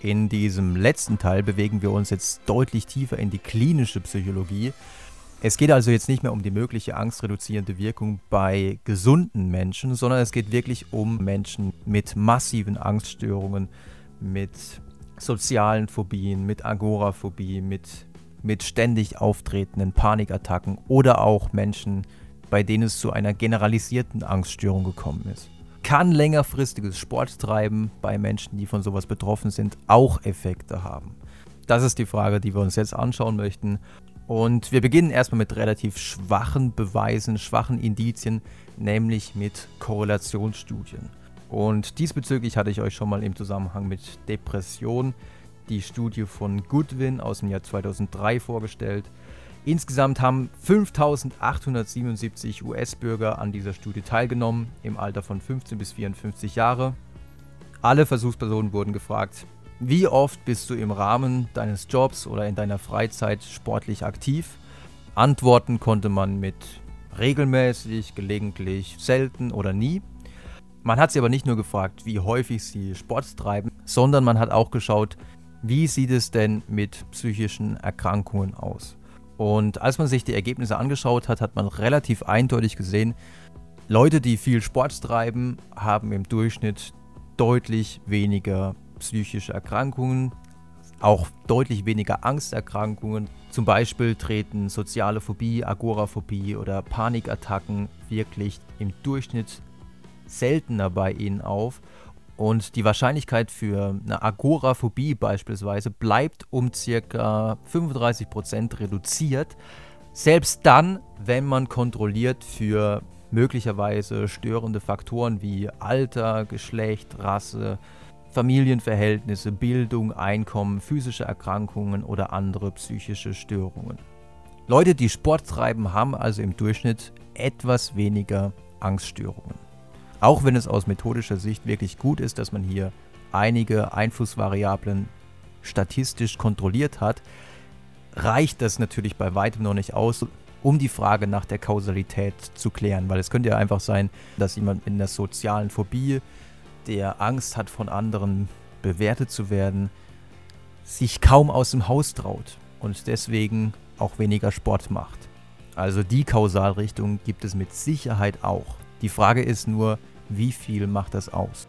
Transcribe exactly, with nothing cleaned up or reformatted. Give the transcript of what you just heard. In diesem letzten Teil bewegen wir uns jetzt deutlich tiefer in die klinische Psychologie. Es geht also jetzt nicht mehr um die mögliche angstreduzierende Wirkung bei gesunden Menschen, sondern es geht wirklich um Menschen mit massiven Angststörungen, mit sozialen Phobien, mit Agoraphobie, mit, mit ständig auftretenden Panikattacken oder auch Menschen, bei denen es zu einer generalisierten Angststörung gekommen ist. Kann längerfristiges Sporttreiben bei Menschen, die von sowas betroffen sind, auch Effekte haben? Das ist die Frage, die wir uns jetzt anschauen möchten. Und wir beginnen erstmal mit relativ schwachen Beweisen, schwachen Indizien, nämlich mit Korrelationsstudien. Und diesbezüglich hatte ich euch schon mal im Zusammenhang mit Depression die Studie von Goodwin aus dem Jahr zweitausenddrei vorgestellt. Insgesamt haben fünftausendachthundertsiebenundsiebzig U S-Bürger an dieser Studie teilgenommen, im Alter von fünfzehn bis vierundfünfzig Jahre. Alle Versuchspersonen wurden gefragt, wie oft bist du im Rahmen deines Jobs oder in deiner Freizeit sportlich aktiv? Antworten konnte man mit regelmäßig, gelegentlich, selten oder nie. Man hat sie aber nicht nur gefragt, wie häufig sie Sport treiben, sondern man hat auch geschaut, wie sieht es denn mit psychischen Erkrankungen aus? Und als man sich die Ergebnisse angeschaut hat, hat man relativ eindeutig gesehen, Leute, die viel Sport treiben, haben im Durchschnitt deutlich weniger psychische Erkrankungen, auch deutlich weniger Angsterkrankungen. Zum Beispiel treten soziale Phobie, Agoraphobie oder Panikattacken wirklich im Durchschnitt seltener bei ihnen auf. Und die Wahrscheinlichkeit für eine Agoraphobie beispielsweise bleibt um ca. fünfunddreißig Prozent reduziert, selbst dann, wenn man kontrolliert für möglicherweise störende Faktoren wie Alter, Geschlecht, Rasse, Familienverhältnisse, Bildung, Einkommen, physische Erkrankungen oder andere psychische Störungen. Leute, die Sport treiben, haben also im Durchschnitt etwas weniger Angststörungen. Auch wenn es aus methodischer Sicht wirklich gut ist, dass man hier einige Einflussvariablen statistisch kontrolliert hat, reicht das natürlich bei weitem noch nicht aus, um die Frage nach der Kausalität zu klären. Weil es könnte ja einfach sein, dass jemand mit einer sozialen Phobie, der Angst hat, von anderen bewertet zu werden, sich kaum aus dem Haus traut und deswegen auch weniger Sport macht. Also die Kausalrichtung gibt es mit Sicherheit auch. Die Frage ist nur, wie viel macht das aus?